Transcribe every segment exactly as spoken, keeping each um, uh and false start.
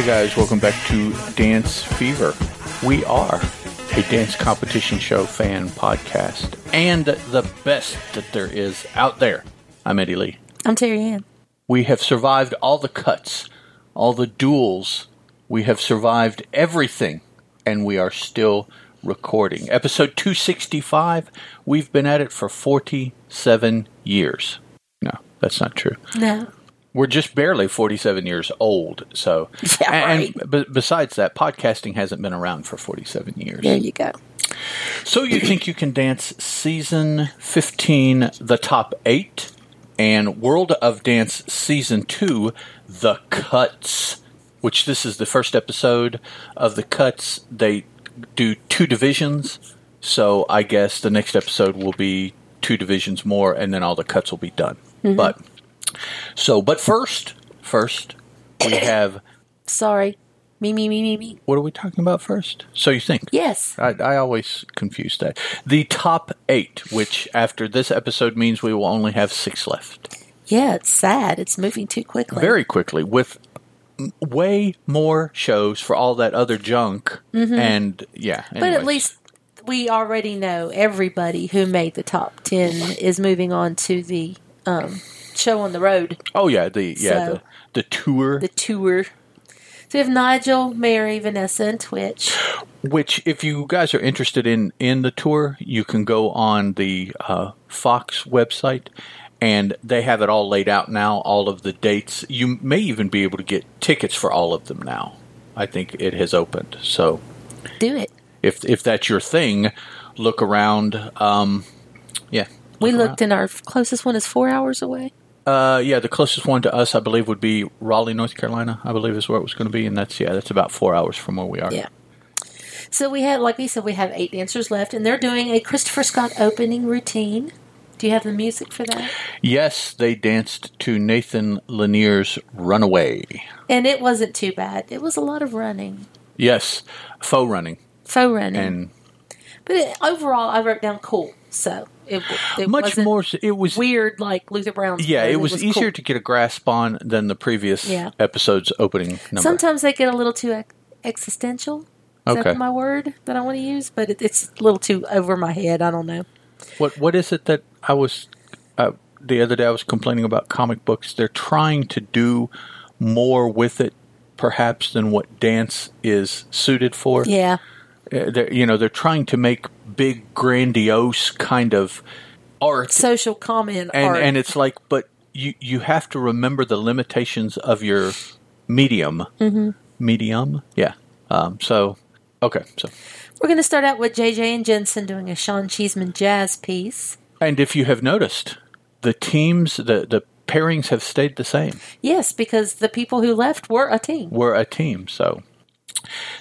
Hey guys, welcome back to Dance Fever. We are a dance competition show fan podcast and the best that there is out there. I'm Eddie Lee. I'm Terry Ann. We have survived all the cuts, all the duels. We have survived everything, and we are still recording. Episode two sixty-five, we've been at it for forty-seven years. No, that's not true. No. We're just barely forty-seven years old, so yeah, right. And b- besides that, podcasting hasn't been around for forty-seven years. There you go. So You Think You Can Dance, Season fifteen, The Top eight, and World of Dance, Season two, The Cuts, which this is the first episode of The Cuts. They do two divisions, so I guess the next episode will be two divisions more, and then all the cuts will be done, mm-hmm. but... So, but first, first, we have... Sorry. Me, me, me, me, me. What are we talking about first? So You Think. Yes. I, I always confuse that. The top eight, which after this episode means we will only have six left. Yeah, it's sad. It's moving too quickly. Very quickly, with way more shows for all that other junk. Mm-hmm. And, yeah. Anyways. But at least we already know everybody who made the top ten is moving on to the... Um, show on the road. Oh yeah, the yeah so, the, the tour. The tour. So we have Nigel, Mary, Vanessa, and Twitch. Which, if you guys are interested in in the tour, you can go on the uh, Fox website, and they have it all laid out now. All of the dates. You may even be able to get tickets for all of them now. I think it has opened. So do it if if that's your thing. Look around. Um, yeah, look we looked, around. And our closest one is four hours away. Uh, yeah, the closest one to us, I believe, would be Raleigh, North Carolina, I believe is where it was going to be. And that's, yeah, that's about four hours from where we are. Yeah. So we had, like we said, we have eight dancers left, and they're doing a Christopher Scott opening routine. Do you have the music for that? Yes, they danced to Nathan Lanier's Runaway. And it wasn't too bad. It was a lot of running. Yes, faux running. Faux running. And but it, overall, I wrote down cool, so... It, it Much more, it was weird, like Luther Brown's. Yeah, it was, it was easier cool. to get a grasp on than the previous yeah. episode's opening number. Sometimes they get a little too ex- existential. Is okay. that my word that I want to use? But it, it's a little too over my head. I don't know. What What is it that I was, uh, the other day I was complaining about comic books. They're trying to do more with it, perhaps, than what dance is suited for. Yeah. Uh, you know, they're trying to make big, grandiose kind of art. Social comment and, art. And it's like, but you, you have to remember the limitations of your medium. Mm-hmm. Medium? Yeah. Um, so, okay. So we're going to start out with J J and Jensen doing a Sean Cheesman jazz piece. And if you have noticed, the teams, the, the pairings have stayed the same. Yes, because the people who left were a team. Were a team, so...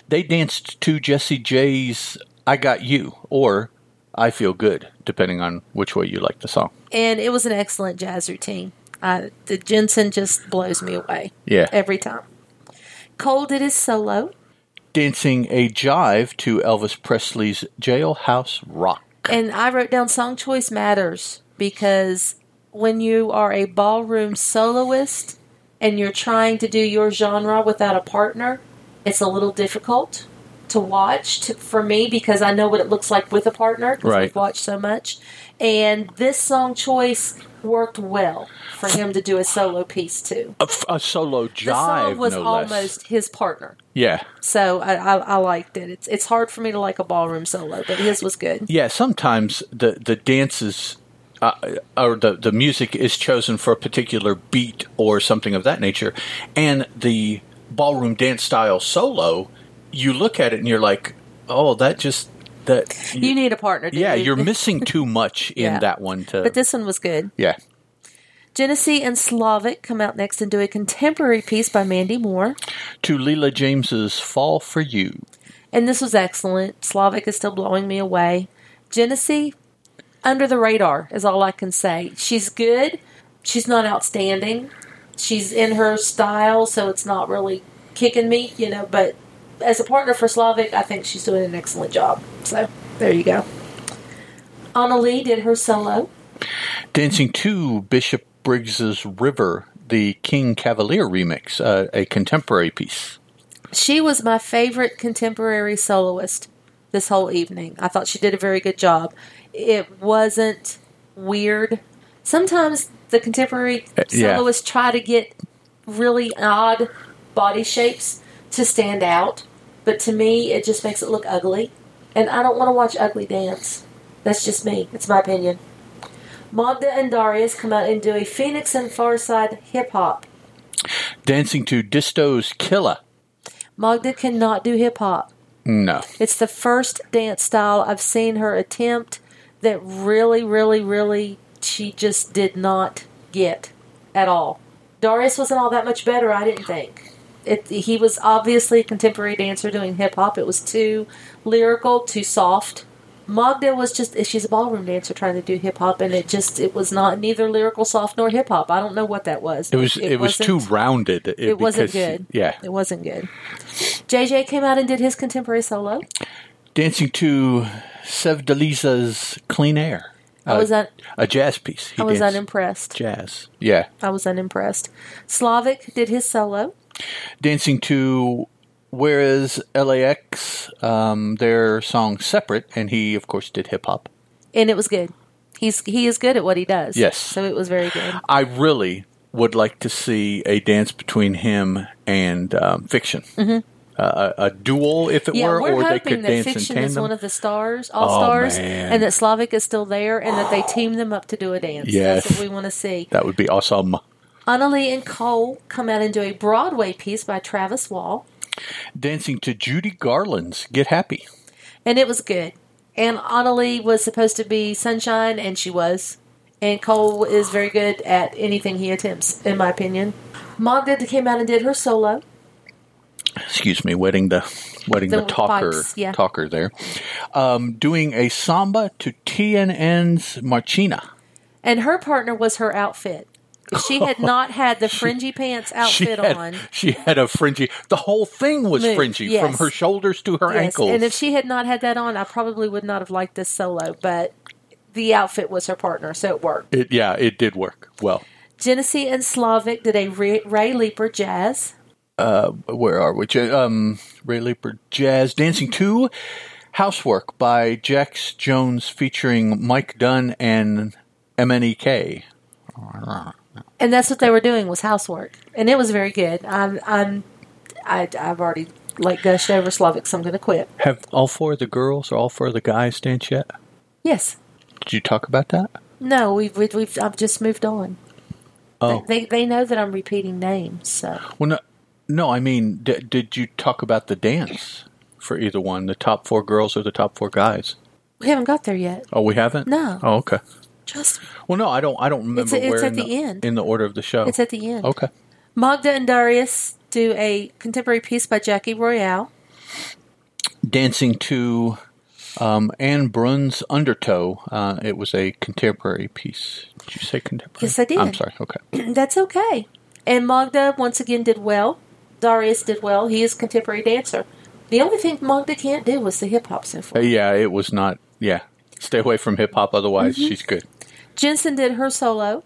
They danced to Jessie J's I Got You or I Feel Good, depending on which way you like the song. And it was an excellent jazz routine. Uh, the Jensen just blows me away. Yeah. Every time. Cole did his solo. Dancing a jive to Elvis Presley's Jailhouse Rock. And I wrote down song choice matters because when you are a ballroom soloist and you're trying to do your genre without a partner... It's a little difficult to watch to, for me because I know what it looks like with a partner because right. we've watched so much. And this song choice worked well for him to do a solo piece too. A, a solo jive, the song was no almost less. His partner. Yeah. So I, I, I liked it. It's it's hard for me to like a ballroom solo, but his was good. Yeah, sometimes the, the dances uh, or the, the music is chosen for a particular beat or something of that nature. And the... ballroom dance style solo, you look at it and you're like, oh, that just that you, you need a partner. Yeah, you? You're missing too much in yeah. that one. To, but this one was good. Yeah. Genesee and Slavic come out next and do a contemporary piece by Mandy Moore to Lila James's "Fall for You," and this was excellent. Slavic is still blowing me away. Genesee, under the radar is all I can say. She's good. She's not outstanding. She's in her style, so it's not really kicking me, you know, but as a partner for Slavic, I think she's doing an excellent job. So, there you go. Annalie did her solo. Dancing to Bishop Briggs's River, the King Cavalier remix, uh, a contemporary piece. She was my favorite contemporary soloist this whole evening. I thought she did a very good job. It wasn't weird. Sometimes the contemporary yeah. soloists try to get really odd body shapes to stand out, but to me, it just makes it look ugly. And I don't want to watch ugly dance. That's just me. It's my opinion. Magda and Darius come out and do a Phoenix and Farside hip-hop. Dancing to Disto's Killer. Magda cannot do hip-hop. No. It's the first dance style I've seen her attempt that really, really, really she just did not get at all. Darius wasn't all that much better, I didn't think. It, he was obviously a contemporary dancer doing hip-hop. It was too lyrical, too soft. Magda was just, she's a ballroom dancer trying to do hip-hop, and it just, it was not neither lyrical, soft, nor hip-hop. I don't know what that was. It was it, it was too rounded. It, it wasn't because, good. Yeah. It wasn't good. J J came out and did his contemporary solo. Dancing to Sevdaliza's Clean Air. I was un- a jazz piece. He I was danced. unimpressed. Jazz. Yeah. I was unimpressed. Slavic did his solo. Dancing to Where Is L A X, um, their song Separate, and he, of course, did hip-hop. And it was good. He's He is good at what he does. Yes. So it was very good. I really would like to see a dance between him and um, Fiction. Mm-hmm. Uh, a, a duel, if it yeah, were, we're or they could dance in tandem. Yeah, we're hoping that Fiction is one of the stars, all-stars, oh, and that Slavic is still there, and that they team them up to do a dance. Yes. That's what we want to see. That would be awesome. Annalie and Cole come out and do a Broadway piece by Travis Wall. Dancing to Judy Garland's Get Happy. And it was good. And Annalie was supposed to be Sunshine, and she was. And Cole is very good at anything he attempts, in my opinion. Magda came out and did her solo. Excuse me, wetting the wetting the, the talker pipes, yeah. talker there. Um, doing a samba to T N N's Marchina. And her partner was her outfit. She had not had the fringy she, pants outfit she had, on. She had a fringy. The whole thing was Mood, fringy yes. from her shoulders to her yes. ankles. And if she had not had that on, I probably would not have liked this solo. But the outfit was her partner, so it worked. It, yeah, it did work well. Genesee and Slavic did a Ray, Ray Leeper jazz. Uh, where are we? Um, Ray Leeper Jazz Dancing to Housework by Jax Jones featuring Mike Dunn and M N E K. And that's what they were doing was housework, and it was very good. I'm, I'm, I, I've already like gushed over Slavic, so I'm going to quit. Have all four of the girls or all four of the guys danced yet? Yes. Did you talk about that? No, we've, we've, we've I've just moved on. Oh, they, they, they know that I'm repeating names, so well no. No, I mean, d- did you talk about the dance for either one, the top four girls or the top four guys? We haven't got there yet. Oh, we haven't? No. Oh, okay. Just well, no, I don't. I don't remember it's, it's where at in the, the end in the order of the show. It's at the end. Okay. Magda and Darius do a contemporary piece by Jackie Royale. Dancing to um, Anne Brun's Undertow. Uh, it was a contemporary piece. Did you say contemporary? Yes, I did. I'm sorry. Okay. That's okay. And Magda once again did well. Darius did well. He is a contemporary dancer. The only thing Magda can't do was the hip-hop so far. Yeah, it was not. Yeah. Stay away from hip-hop, otherwise mm-hmm. she's good. Jensen did her solo.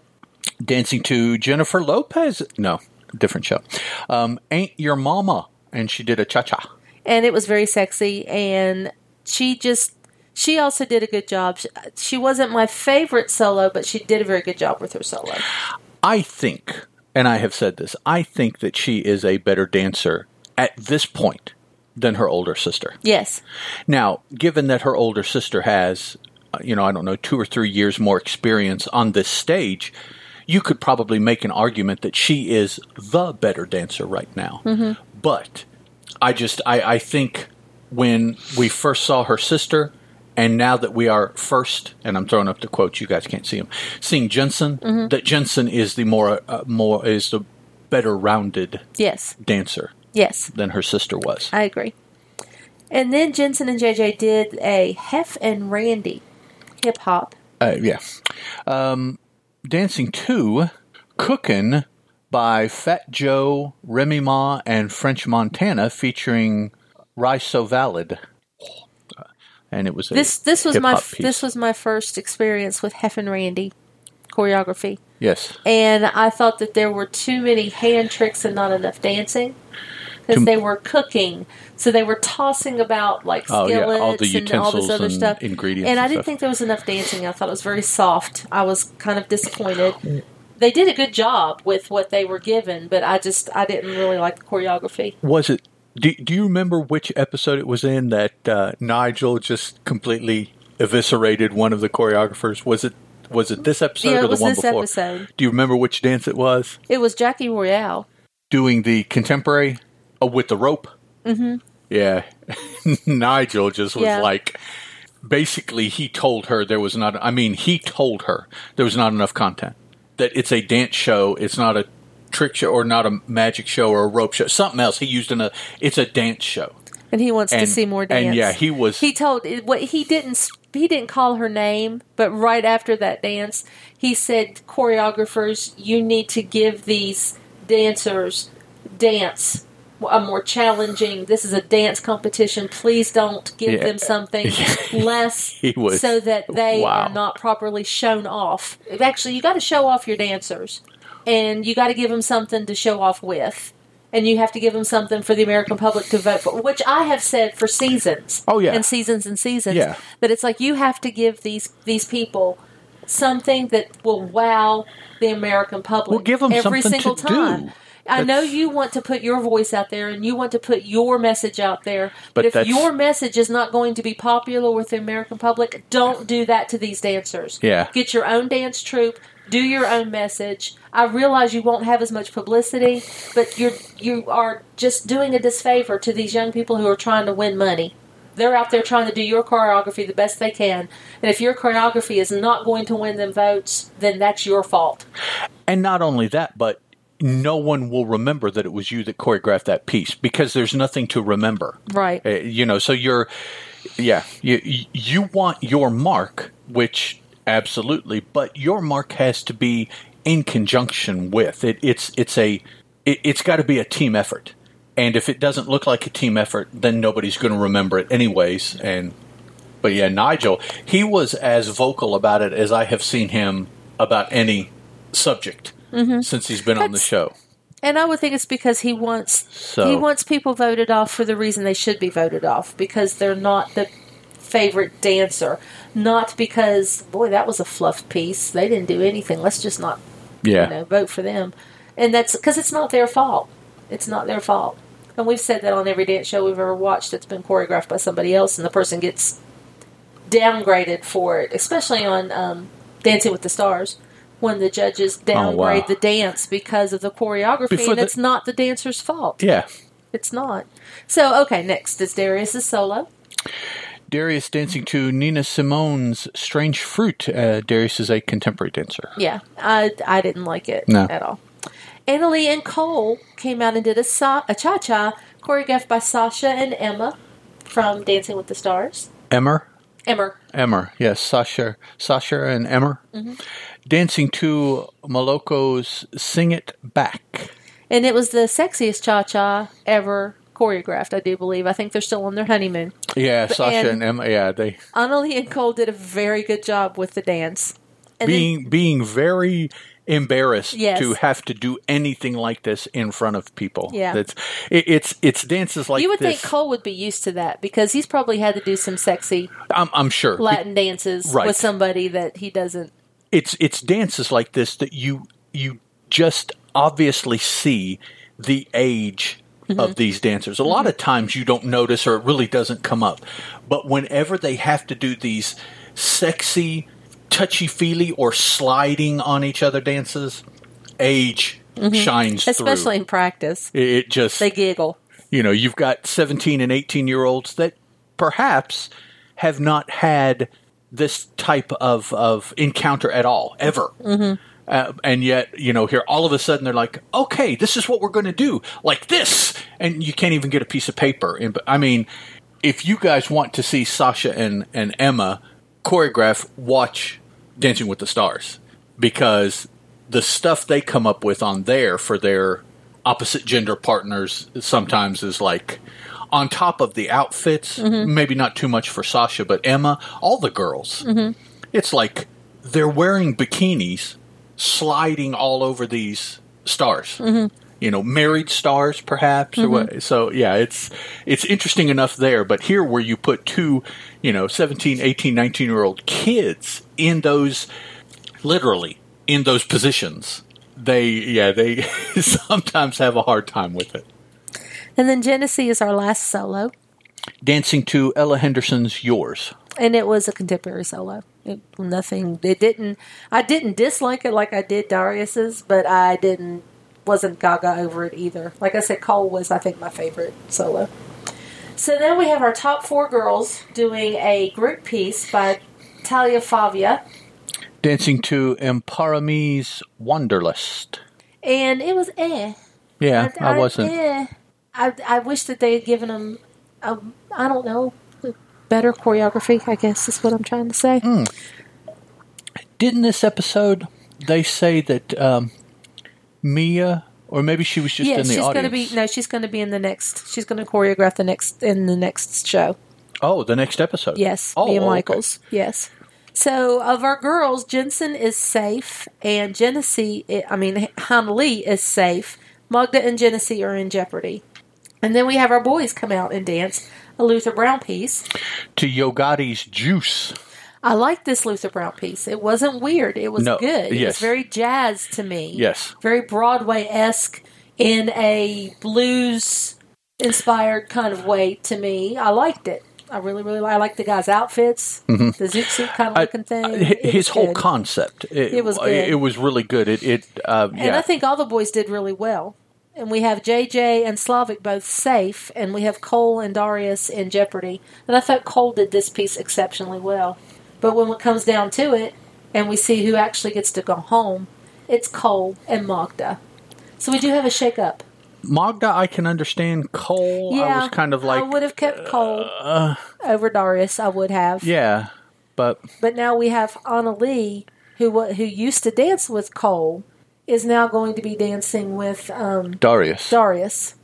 Dancing to Jennifer Lopez. No, different show. Um, Ain't Your Mama. And she did a cha-cha. And it was very sexy. And she just, she also did a good job. She, she wasn't my favorite solo, but she did a very good job with her solo. I think... And I have said this. I think that she is a better dancer at this point than her older sister. Yes. Now, given that her older sister has, you know, I don't know, two or three years more experience on this stage, you could probably make an argument that she is the better dancer right now. Mm-hmm. But I just, I, I think when we first saw her sister, and now that we are first, and I'm throwing up the quotes, you guys can't see them, seeing Jensen, mm-hmm. that Jensen is the more uh, more is the better rounded yes. dancer yes. than her sister was. I agree. And then Jensen and J J did a Hef and Randy hip-hop. Uh, yeah. Um, dancing to Cookin' by Fat Joe, Remy Ma, and French Montana featuring Rye Sovalid. And it was a this. This was my piece. This was my first experience with Hef and Randy choreography. Yes, and I thought that there were too many hand tricks and not enough dancing. because they were cooking. So they were tossing about like skillets oh, yeah. all the utensils and all this other and stuff. Ingredients and, and I didn't stuff. think there was enough dancing. I thought it was very soft. I was kind of disappointed. They did a good job with what they were given, but I just I didn't really like the choreography. Was it? Do, do you remember which episode it was in that uh, Nigel just completely eviscerated one of the choreographers? Was it? Was it this episode yeah, or the one before? It was this episode. Do you remember which dance it was? It was Jackie Royale. Doing the contemporary uh, with the rope? Mm-hmm. Yeah. Nigel just was yeah. like, basically he told her there was not, I mean, he told her there was not enough content. That it's a dance show, it's not a trick show or not a magic show or a rope show. Something else he used in a, it's a dance show. And he wants and, to see more dance. And yeah, he was. He told what he didn't. He didn't call her name, but right after that dance, he said, "Choreographers, you need to give these dancers dance a more challenging. This is a dance competition. Please don't give yeah. them something less, he was, so that they wow. are not properly shown off. Actually, you got to show off your dancers, and you got to give them something to show off with." And you have to give them something for the American public to vote for, which I have said for seasons. Oh, yeah. And seasons and seasons. Yeah. That it's like you have to give these these people something that will wow the American public. We'll give them every something single to time. Do. I that's, know you want to put your voice out there and you want to put your message out there. But, but if your message is not going to be popular with the American public, don't do that to these dancers. Yeah. Get your own dance troupe. Do your own message. I realize you won't have as much publicity, but you're you are just doing a disfavor to these young people who are trying to win money. They're out there trying to do your choreography the best they can, and if your choreography is not going to win them votes, then that's your fault. And not only that, but no one will remember that it was you that choreographed that piece because there's nothing to remember. Right. Uh, you know, so you're, yeah, you you want your mark, which... Absolutely, but your mark has to be in conjunction with it. It's it's a it, it's got to be a team effort, and if it doesn't look like a team effort, then nobody's going to remember it anyways. And but yeah, Nigel, he was as vocal about it as I have seen him about any subject mm-hmm. since he's been That's, on the show. And I would think it's because he wants so, he wants people voted off for the reason they should be voted off because they're not the favorite dancer, not because boy that was a fluff piece, they didn't do anything, let's just not yeah. you know, vote for them. And that's because it's not their fault it's not their fault and we've said that on every dance show we've ever watched that's been choreographed by somebody else, and the person gets downgraded for it, especially on um, Dancing with the Stars when the judges downgrade oh, wow. the dance because of the choreography Before and the- it's not the dancer's fault. Yeah, it's not. So okay, next is Darius's solo. Darius dancing to Nina Simone's Strange Fruit. Uh, Darius is a contemporary dancer. Yeah, I, I didn't like it no. at all. Annalee and Cole came out and did a, sa- a cha-cha choreographed by Sasha and Emma from Dancing with the Stars. Emmer? Emmer. Emmer, yes. Sasha Sasha and Emmer. Mm-hmm. Dancing to Maloko's Sing It Back. And it was the sexiest cha-cha ever choreographed, I do believe. I think they're still on their honeymoon. Yeah, but, Sasha and, and Emma, yeah, they... Annalee and Cole did a very good job with the dance. And being then, being very embarrassed yes. to have to do anything like this in front of people. Yeah. That's, it, it's it's dances like this. You would this. think Cole would be used to that because he's probably had to do some sexy I'm, I'm sure. Latin Be, dances right. with somebody that he doesn't... It's it's dances like this that you you just obviously see the age... Mm-hmm. of these dancers. A mm-hmm. lot of times you don't notice or it really doesn't come up. But whenever they have to do these sexy, touchy-feely or sliding on each other dances, age mm-hmm. shines Especially through. Especially in practice. It just... They giggle. You know, you've got seventeen and eighteen-year-olds that perhaps have not had this type of, of encounter at all, ever. Mm-hmm. Uh, and yet, you know, here all of a sudden they're like, okay, this is what we're going to do, like this. And you can't even get a piece of paper. And, I mean, if you guys want to see Sasha and, and Emma choreograph, watch Dancing with the Stars. Because the stuff they come up with on there for their opposite gender partners sometimes is like on top of the outfits, mm-hmm. maybe not too much for Sasha, but Emma, all the girls. Mm-hmm. It's like they're wearing bikinis. Sliding all over these stars, mm-hmm. you know, married stars, perhaps. Mm-hmm. Or what. So, yeah, it's it's interesting enough there. But here where you put two, you know, seventeen, eighteen, nineteen-year-old kids in those, literally, in those positions, they, yeah, they sometimes have a hard time with it. And then Genesee is our last solo. Dancing to Ella Henderson's Yours. And it was a contemporary solo. It, nothing, it didn't, I didn't dislike it like I did Darius's, but I didn't, wasn't gaga over it either. Like I said, Cole was, I think, my favorite solo. So then we have our top four girls doing a group piece by Talia Favia. Dancing to Emparame's Wanderlust. And it was eh. Yeah, I, I, I wasn't. Eh. I, I wish that they had given them, a, I don't know, better choreography, I guess is what I'm trying to say. Mm. Didn't this episode, they say that um, Mia, or maybe she was just yeah, in the she's audience? Gonna be, no, she's going to be in the next, she's going to choreograph the next in the next show. Oh, the next episode? Yes, oh, Mia Michaels, okay. Yes. So, of our girls, Jensen is safe, and Genesee, I mean, Han Lee is safe. Magda and Genesee are in jeopardy. And then we have our boys come out and dance a Luther Brown piece. To Yo Gotti's Juice. I like this Luther Brown piece. It wasn't weird. It was no, good. Yes. It was very jazz to me. Yes. Very Broadway-esque in a blues-inspired kind of way to me. I liked it. I really, really like I like the guy's outfits, mm-hmm. the zoot suit kind of looking thing. I, I, his whole good. concept. It, it was good. It, it was really good. It, it uh, And yeah. I think all the boys did really well. And we have J J and Slavic both safe, and we have Cole and Darius in jeopardy. And I thought Cole did this piece exceptionally well. But when it comes down to it, and we see who actually gets to go home, it's Cole and Magda. So we do have a shake-up. Magda, I can understand. Cole, yeah, I was kind of like... I would have kept Cole uh, over Darius, I would have. Yeah, but... But now we have Anna Lee, who, who used to dance with Cole, is now going to be dancing with... Um, Darius. Darius.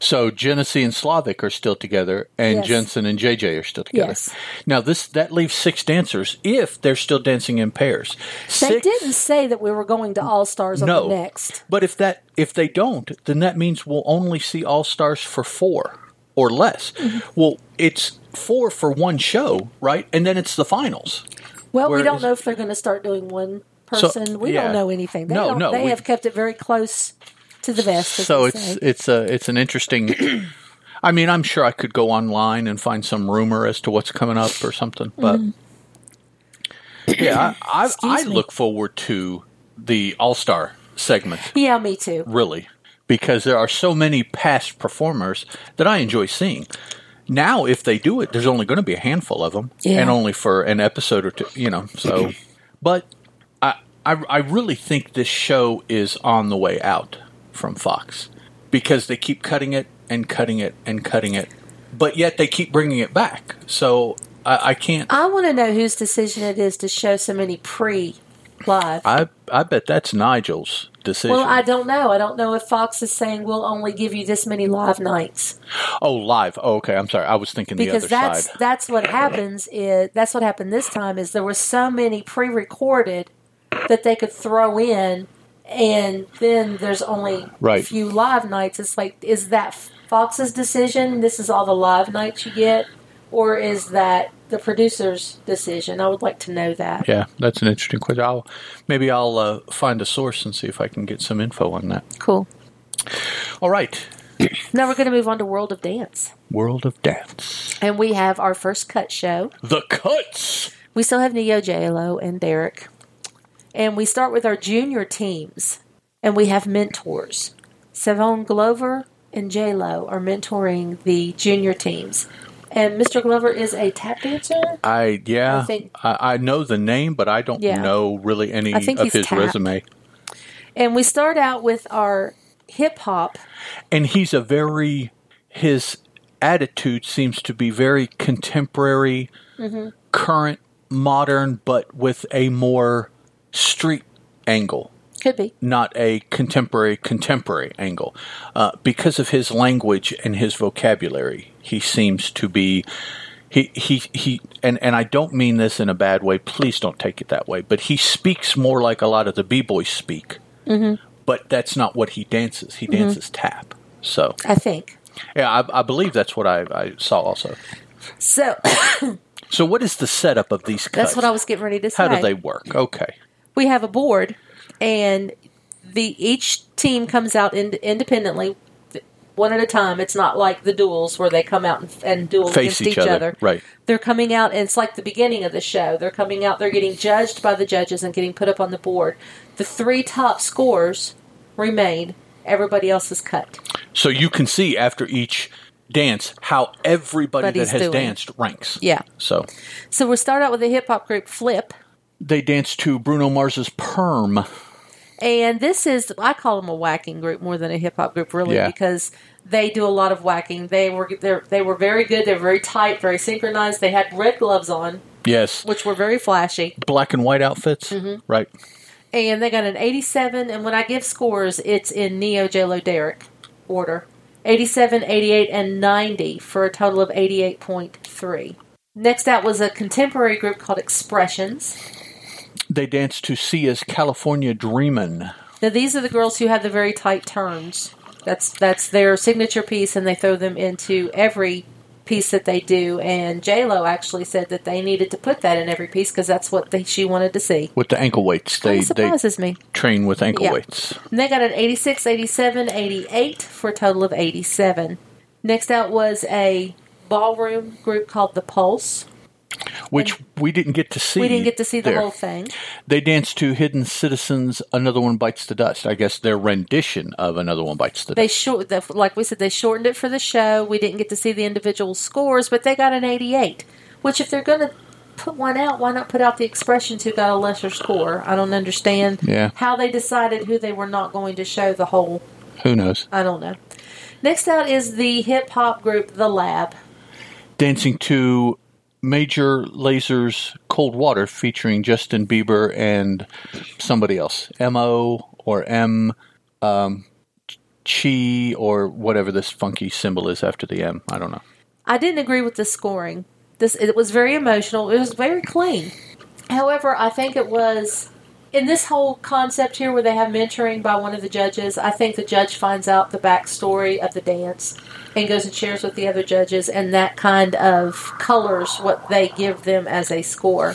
So Genesee and Slavic are still together, and yes. Jensen and J J are still together. Yes. Now, this that leaves six dancers if they're still dancing in pairs. Six, they didn't say that we were going to All Stars on no, the next. But if that if they don't, then that means we'll only see All Stars for four or less. Mm-hmm. Well, it's four for one show, right? And then it's the finals. Well, we don't know if they're going to start doing one person. So, we yeah. don't know anything. They no, don't, no, they we, have kept it very close. To the best, so it's it's a it's an interesting. I mean, I'm sure I could go online and find some rumor as to what's coming up or something, but mm. yeah, I I, I look forward to the All-Star segment. Yeah, me too. Really, because there are so many past performers that I enjoy seeing. Now, if they do it, there's only going to be a handful of them, yeah. and only for an episode or two, you know. So, but I, I I really think this show is on the way out. From Fox, because they keep cutting it and cutting it and cutting it, but yet they keep bringing it back. So I, I can't. I want to know whose decision it is to show so many pre-live. I I bet that's Nigel's decision. Well, I don't know. I don't know if Fox is saying we'll only give you this many live nights. Oh, live. Oh, okay. I'm sorry. I was thinking because the other that's, side. Because that's what happens. Is that's what happened this time? Is there were so many pre-recorded that they could throw in. And then there's only right. a few live nights. It's like, is that Fox's decision? This is all the live nights you get? Or is that the producer's decision? I would like to know that. Yeah, that's an interesting question. I'll, maybe I'll uh, find a source and see if I can get some info on that. Cool. All right. Now we're going to move on to World of Dance. World of Dance. And we have our first cut show. The Cuts! We still have Neo, J-Lo, and Derek. And we start with our junior teams, and we have mentors. Savon Glover and J-Lo are mentoring the junior teams. And Mister Glover is a tap dancer? I Yeah. I, think, I, I know the name, but I don't yeah. know really any of his tap. resume. And we start out with our hip-hop. And he's a very, his attitude seems to be very contemporary, mm-hmm. current, modern, but with a more... street angle. Could be. Not a contemporary, contemporary angle. Uh, because of his language and his vocabulary, he seems to be, he, he, he, and, and I don't mean this in a bad way, please don't take it that way, but he speaks more like a lot of the B-boys speak, mm-hmm. But that's not what he dances. He dances mm-hmm. tap. So I think. Yeah, I, I believe that's what I, I saw also. So so what is the setup of these cuts? That's what I was getting ready to say. How do they work? Okay. We have a board, and the each team comes out in, independently, one at a time. It's not like the duels where they come out and, and duel Face against each, each other. other. Right. They're coming out, and it's like the beginning of the show. They're coming out, they're getting judged by the judges and getting put up on the board. The three top scores remain. Everybody else is cut. So you can see after each dance how everybody Buddy's that has doing. danced ranks. Yeah. So so we'll start out with the hip-hop group Flip. They danced to Bruno Mars's Perm. And this is, I call them a whacking group more than a hip-hop group, really, yeah. because they do a lot of whacking. They were they were very good. They were very tight, very synchronized. They had red gloves on. Yes. Which were very flashy. Black and white outfits. Mm-hmm. Right. And they got an eighty-seven, and when I give scores, it's in Neo, J-Lo, Derek order. eighty-seven, eighty-eight, and ninety for a total of eighty-eight point three. Next out was a contemporary group called Expressions. They danced to Sia's California Dreamin'. Now, these are the girls who have the very tight turns. That's that's their signature piece, and they throw them into every piece that they do. And J-Lo actually said that they needed to put that in every piece because that's what they, she wanted to see. With the ankle weights. They, that surprises they me. Train with ankle yeah. weights. And they got an eighty-six, eighty-seven, eighty-eight for a total of eighty-seven. Next out was a ballroom group called The Pulse. Which and we didn't get to see. We didn't get to see the there. whole thing. They danced to Hidden Citizens, Another One Bites the Dust. I guess their rendition of Another One Bites the they Dust. Short, they, like we said, they shortened it for the show. We didn't get to see the individual scores, but they got an eighty-eight, which if they're going to put one out, why not put out the Expressions who got a lesser score? I don't understand yeah. how they decided who they were not going to show the whole. Who knows? I don't know. Next out is the hip-hop group, The Lab. Dancing to Major Laser's Cold Water featuring Justin Bieber and somebody else. M O or M, um, Chi or whatever this funky symbol is after the M. I don't know. I didn't agree with the scoring. This It was very emotional. It was very clean. However, I think it was in this whole concept here where they have mentoring by one of the judges, I think the judge finds out the backstory of the dance and goes and shares with the other judges, and that kind of colors what they give them as a score.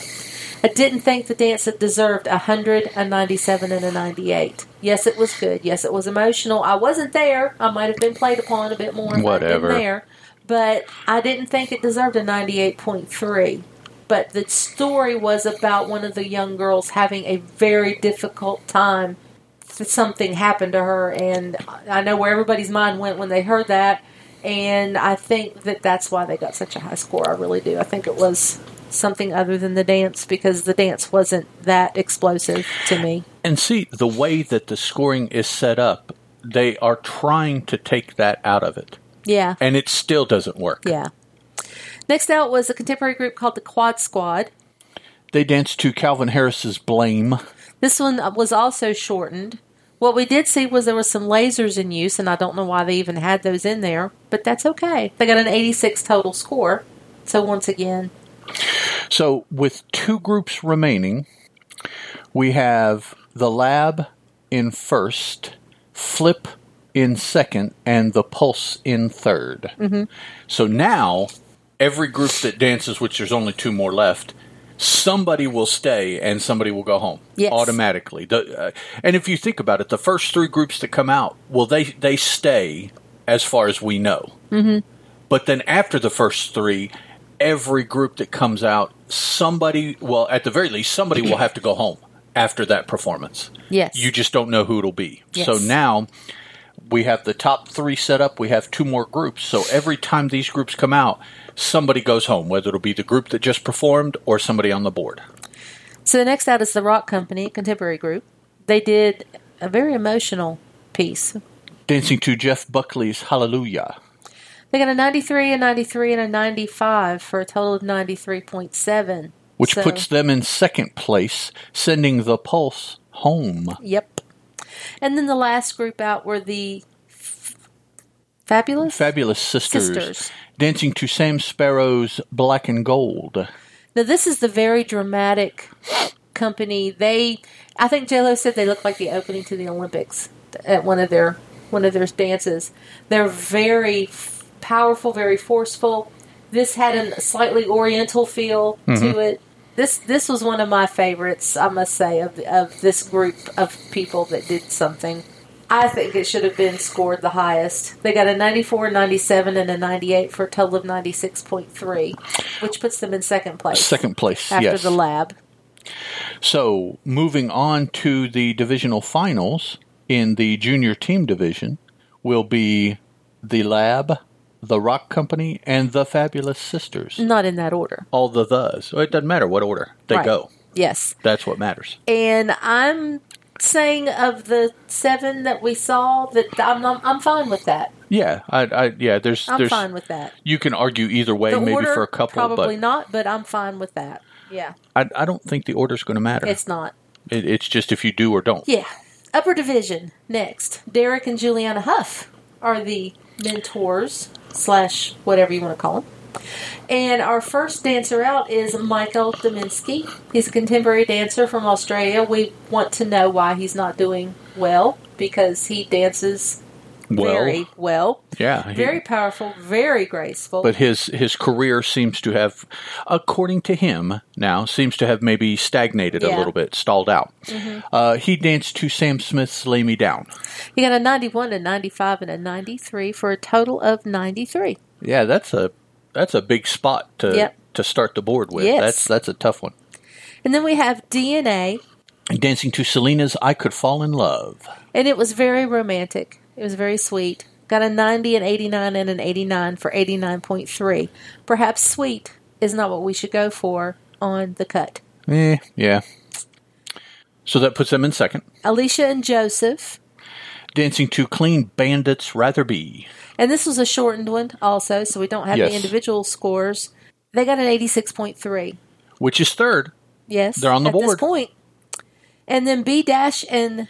I didn't think the dance that deserved a hundred, a ninety-seven, and a ninety-eight. Yes, it was good. Yes, it was emotional. I wasn't there. I might have been played upon a bit more. Whatever. If I there, but I didn't think it deserved a ninety-eight point three. But the story was about one of the young girls having a very difficult time. Something happened to her, and I know where everybody's mind went when they heard that, and I think that that's why they got such a high score. I really do. I think it was something other than the dance, because the dance wasn't that explosive to me. And see, the way that the scoring is set up, they are trying to take that out of it. Yeah. And it still doesn't work. Yeah. Next out was a contemporary group called the Quad Squad. They danced to Calvin Harris's Blame. This one was also shortened. What we did see was there were some lasers in use, and I don't know why they even had those in there, but that's okay. They got an eighty-six total score. So once again. So with two groups remaining, we have The Lab in first, Flip in second, and The Pulse in third. Mm-hmm. So now every group that dances, which there's only two more left, somebody will stay and somebody will go home yes. automatically. The, uh, and if you think about it, the first three groups that come out, well, they, they stay as far as we know. Mm-hmm. But then after the first three, every group that comes out, somebody, well, at the very least, somebody will have to go home after that performance. Yes. You just don't know who it'll be. Yes. So now we have the top three set up. We have two more groups. So every time these groups come out, somebody goes home, whether it'll be the group that just performed or somebody on the board. So the next out is the Rock Company, contemporary group. They did a very emotional piece. Dancing to Jeff Buckley's Hallelujah. They got a ninety-three, a ninety-three, and a ninety-five for a total of ninety-three point seven. Which so. puts them in second place, sending The Pulse home. Yep. And then the last group out were the f- Fabulous? Fabulous Sisters. Sisters. Dancing to Sam Sparrow's Black and Gold. Now, this is the very dramatic company. They, I think J-Lo said they look like the opening to the Olympics. at one of their one of their dances. They're very f- powerful, very forceful. This had a slightly oriental feel mm-hmm. to it. This this was one of my favorites, I must say, of of this group of people that did something. I think it should have been scored the highest. They got a ninety-four, ninety-seven, and a ninety-eight for a total of ninety-six point three, which puts them in second place. Second place, after yes. After the lab. So, moving on to the divisional finals in the junior team division will be the lab, the Rock Company, and the Fabulous Sisters. Not in that order. All the thes. So it doesn't matter what order they right. go. Yes. That's what matters. And I'm saying of the seven that we saw, that I'm not, I'm fine with that. Yeah, I, I yeah. There's I'm there's, fine with that. You can argue either way, the maybe order, for a couple, probably but, not. But I'm fine with that. Yeah. I I don't think the order's going to matter. It's not. It, it's just if you do or don't. Yeah. Upper division next. Derek and Juliana Huff are the mentors slash whatever you want to call them. And our first dancer out is Michael Dominski. He's a contemporary dancer from Australia. We want to know why he's not doing well, because he dances well. very well. Yeah. He, very powerful, very graceful. But his, his career seems to have, according to him now, seems to have maybe stagnated yeah. a little bit, stalled out. Mm-hmm. Uh, he danced to Sam Smith's Lay Me Down. He got a ninety-one, a ninety-five, and a ninety-three for a total of ninety-three. Yeah, that's a... That's a big spot to yep. to start the board with. Yes. That's that's a tough one. And then we have D N A. Dancing to Selena's I Could Fall in Love. And it was very romantic. It was very sweet. Got a ninety, an eighty-nine, and an eighty-nine for eighty-nine point three. Perhaps sweet is not what we should go for on the cut. Eh, yeah. So that puts them in second. Alicia and Joseph. Dancing to Clean Bandits Rather Be. And this was a shortened one also, so we don't have yes. the individual scores. They got an eighty-six point three. Which is third. Yes. They're on the at board. At this point. And then B Dash and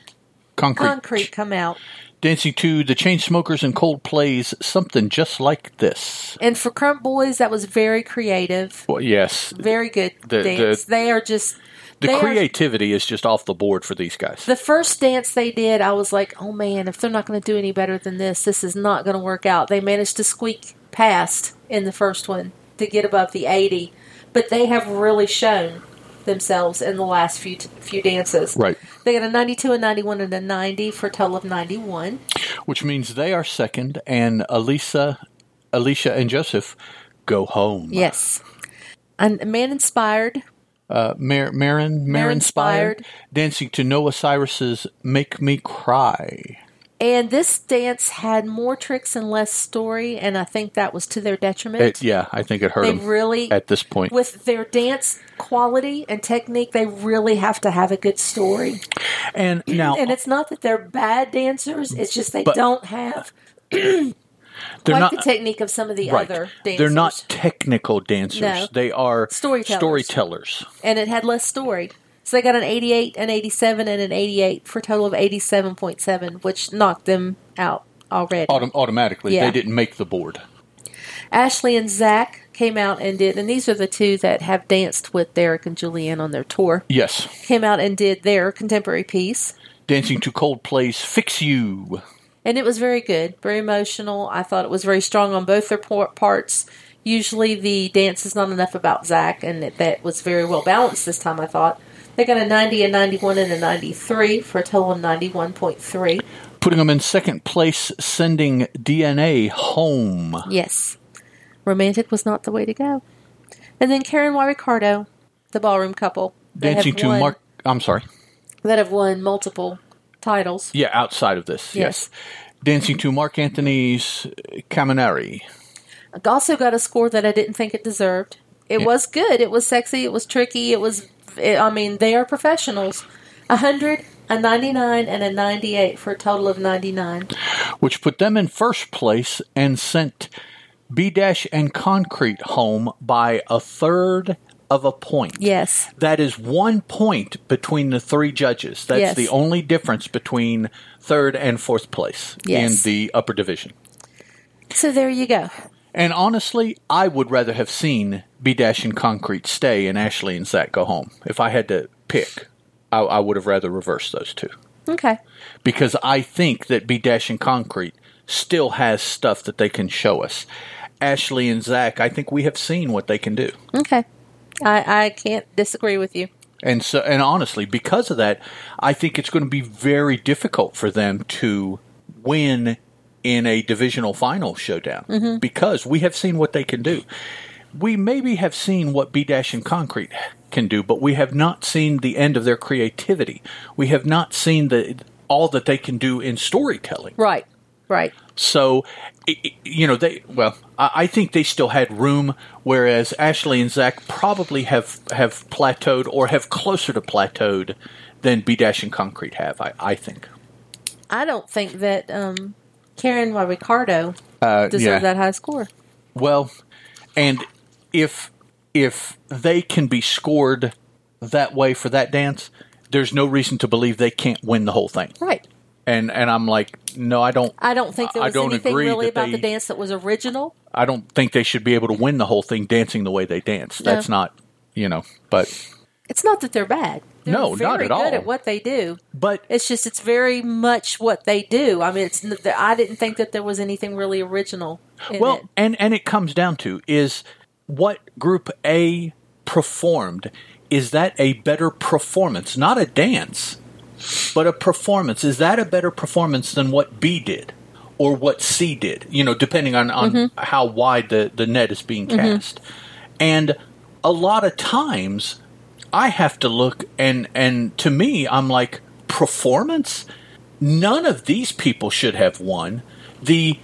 Concrete. Concrete come out. Dancing to the Chainsmokers and Coldplay's Something Just Like This. And for Crump Boys, that was very creative. Well, yes. Very good the, dance. The, they are just... The they creativity are, is just off the board for these guys. The first dance they did, I was like, oh man, if they're not going to do any better than this, this is not going to work out. They managed to squeak past in the first one to get above the eighty. But they have really shown themselves in the last few t- few dances. Right. They got a ninety-two, a ninety-one, and a ninety for a total of ninety-one. Which means they are second, and Alisa, Alicia and Joseph go home. Yes. And Man Inspired... Uh, Marin, Marin, Marin Inspired, dancing to Noah Cyrus's Make Me Cry. And this dance had more tricks and less story, and I think that was to their detriment. It, yeah, I think it hurt they them really, at this point. With their dance quality and technique, they really have to have a good story. And now, and it's not that they're bad dancers, it's just they but, don't have... They're like not, the technique of some of the right. other dancers. They're not technical dancers. No. They are storytellers. storytellers. And it had less story. So they got an eighty-eight, an eighty-seven, and an eighty-eight for a total of eighty-seven point seven, which knocked them out already. Auto- automatically. Yeah. They didn't make the board. Ashley and Zach came out and did, and these are the two that have danced with Derek and Julianne on their tour. Yes. Came out and did their contemporary piece. Dancing to Coldplay's Fix You. And it was very good, very emotional. I thought it was very strong on both their parts. Usually the dance is not enough about Zach, and it, that was very well balanced this time, I thought. They got a ninety, a ninety-one, and a ninety-three for a total of ninety-one point three. Putting them in second place, sending D N A home. Yes. Romantic was not the way to go. And then Karen Y. Ricardo, the ballroom couple. Dancing to won, Mark... I'm sorry. That have won multiple... titles. Yeah, outside of this. Yes. yes. Dancing to Mark Anthony's Caminari. I also got a score that I didn't think it deserved. It yeah. was good. It was sexy. It was tricky. It was, it, I mean, they are professionals. one hundred, a ninety-nine, and a ninety-eight for a total of ninety-nine. Which put them in first place and sent B- and Concrete home by a third of a point. Yes. That is one point between the three judges. That's yes. the only difference between third and fourth place yes. in the upper division. So there you go. And honestly, I would rather have seen B Dash and Concrete stay and Ashley and Zach go home. If I had to pick, I, I would have rather reversed those two. Okay. Because I think that B Dash and Concrete still has stuff that they can show us. Ashley and Zach, I think we have seen what they can do. Okay. I, I can't disagree with you. And so, and honestly, because of that, I think it's going to be very difficult for them to win in a divisional final showdown, mm-hmm. because we have seen what they can do. We maybe have seen what B Dash and Concrete can do, but we have not seen the end of their creativity. We have not seen the all that they can do in storytelling. Right, right. So, you know, they well, I think they still had room, whereas Ashley and Zach probably have, have plateaued or have closer to plateaued than B Dash and Concrete have, I, I think. I don't think that um, Karen or Ricardo uh, deserve yeah. that high score. Well, and if if they can be scored that way for that dance, there's no reason to believe they can't win the whole thing. Right. And and I'm like, no, I don't. I don't think there was anything really about they, the dance that was original. I don't think they should be able to win the whole thing dancing the way they dance. No. That's not, you know, but it's not that they're bad. They're no, very not at good all. At what they do, but it's just it's very much what they do. I mean, it's I didn't think that there was anything really original. In well, it. and and it comes down to is what Group A performed. Is that a better performance, not a dance? But a performance, is that a better performance than what B did or what C did? You know, depending on, on mm-hmm. how wide the, the net is being cast. Mm-hmm. And a lot of times I have to look and, and to me, I'm like, performance? None of these people should have won. The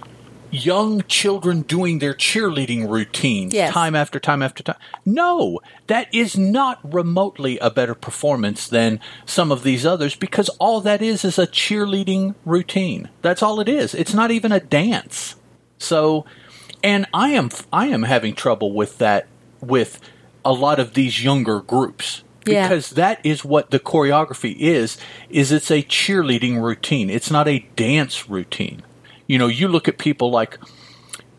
young children doing their cheerleading routines yes. time after time after time. No, that is not remotely a better performance than some of these others because all that is is a cheerleading routine. That's all it is. It's not even a dance. So, and I am I am having trouble with that with a lot of these younger groups. Because yeah. that is what the choreography is, is it's a cheerleading routine. It's not a dance routine. You know, you look at people like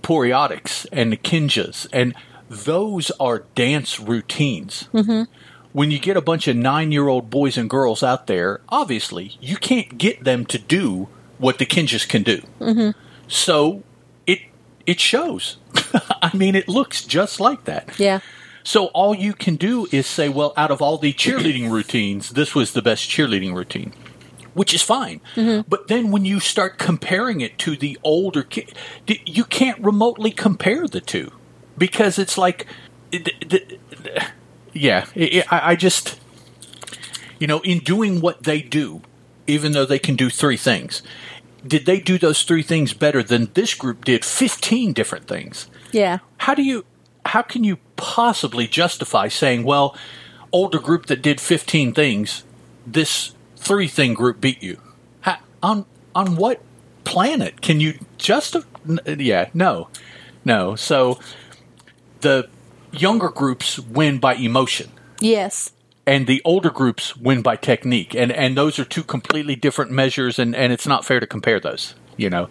Poriotics and the Kinjas, and those are dance routines. Mm-hmm. When you get a bunch of nine-year-old boys and girls out there, obviously, you can't get them to do what the Kinjas can do. Mm-hmm. So it it shows. I mean, it looks just like that. Yeah. So all you can do is say, well, out of all the cheerleading routines, this was the best cheerleading routine. Which is fine. Mm-hmm. But then when you start comparing it to the older kid, you can't remotely compare the two because it's like, yeah, I just, you know, in doing what they do, even though they can do three things, did they do those three things better than this group did fifteen different things? Yeah. How do you, how can you possibly justify saying, well, older group that did fifteen things, this three thing group beat you? How, on on what planet can you just yeah no no so the younger groups win by emotion, yes, and the older groups win by technique, and and those are two completely different measures, and and it's not fair to compare those, you know,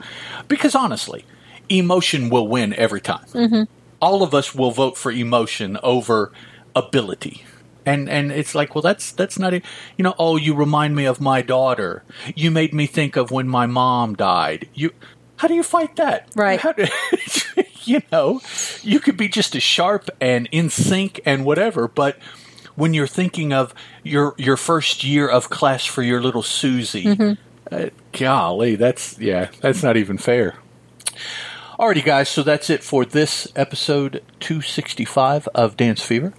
because honestly emotion will win every time. Mm-hmm. All of us will vote for emotion over ability. And and it's like, well, that's that's not it. You know, oh, you remind me of my daughter. You made me think of when my mom died. You, how do you fight that? Right. How do, you know, you could be just as sharp and in sync and whatever, but when you're thinking of your your first year of class for your little Susie, mm-hmm. uh, golly, that's yeah, that's not even fair. Alrighty, guys. So that's it for this episode two sixty-five of Dance Fever.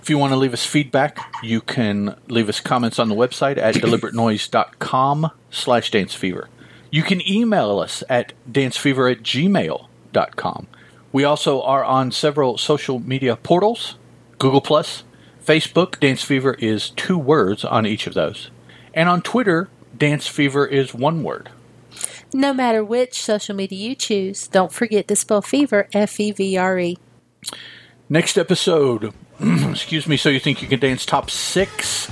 If you want to leave us feedback, you can leave us comments on the website at deliberatenoise.com slash dancefever. You can email us at dancefever at gmail.com. We also are on several social media portals, Google Plus, Facebook. Dance Fever is two words on each of those. And on Twitter, Dance Fever is one word. No matter which social media you choose, don't forget to spell fever, F E V R E. Next episode... Excuse me, So You Think You Can Dance Top six,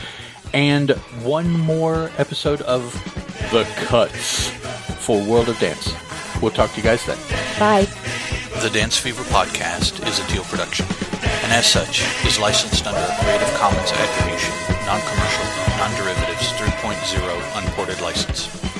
and one more episode of The Cuts for World of Dance. We'll talk to you guys then. Bye. The Dance Fever podcast is a Teal production, and as such, is licensed under a Creative Commons Attribution, Non-Commercial, Non-Derivatives three point oh Unported License.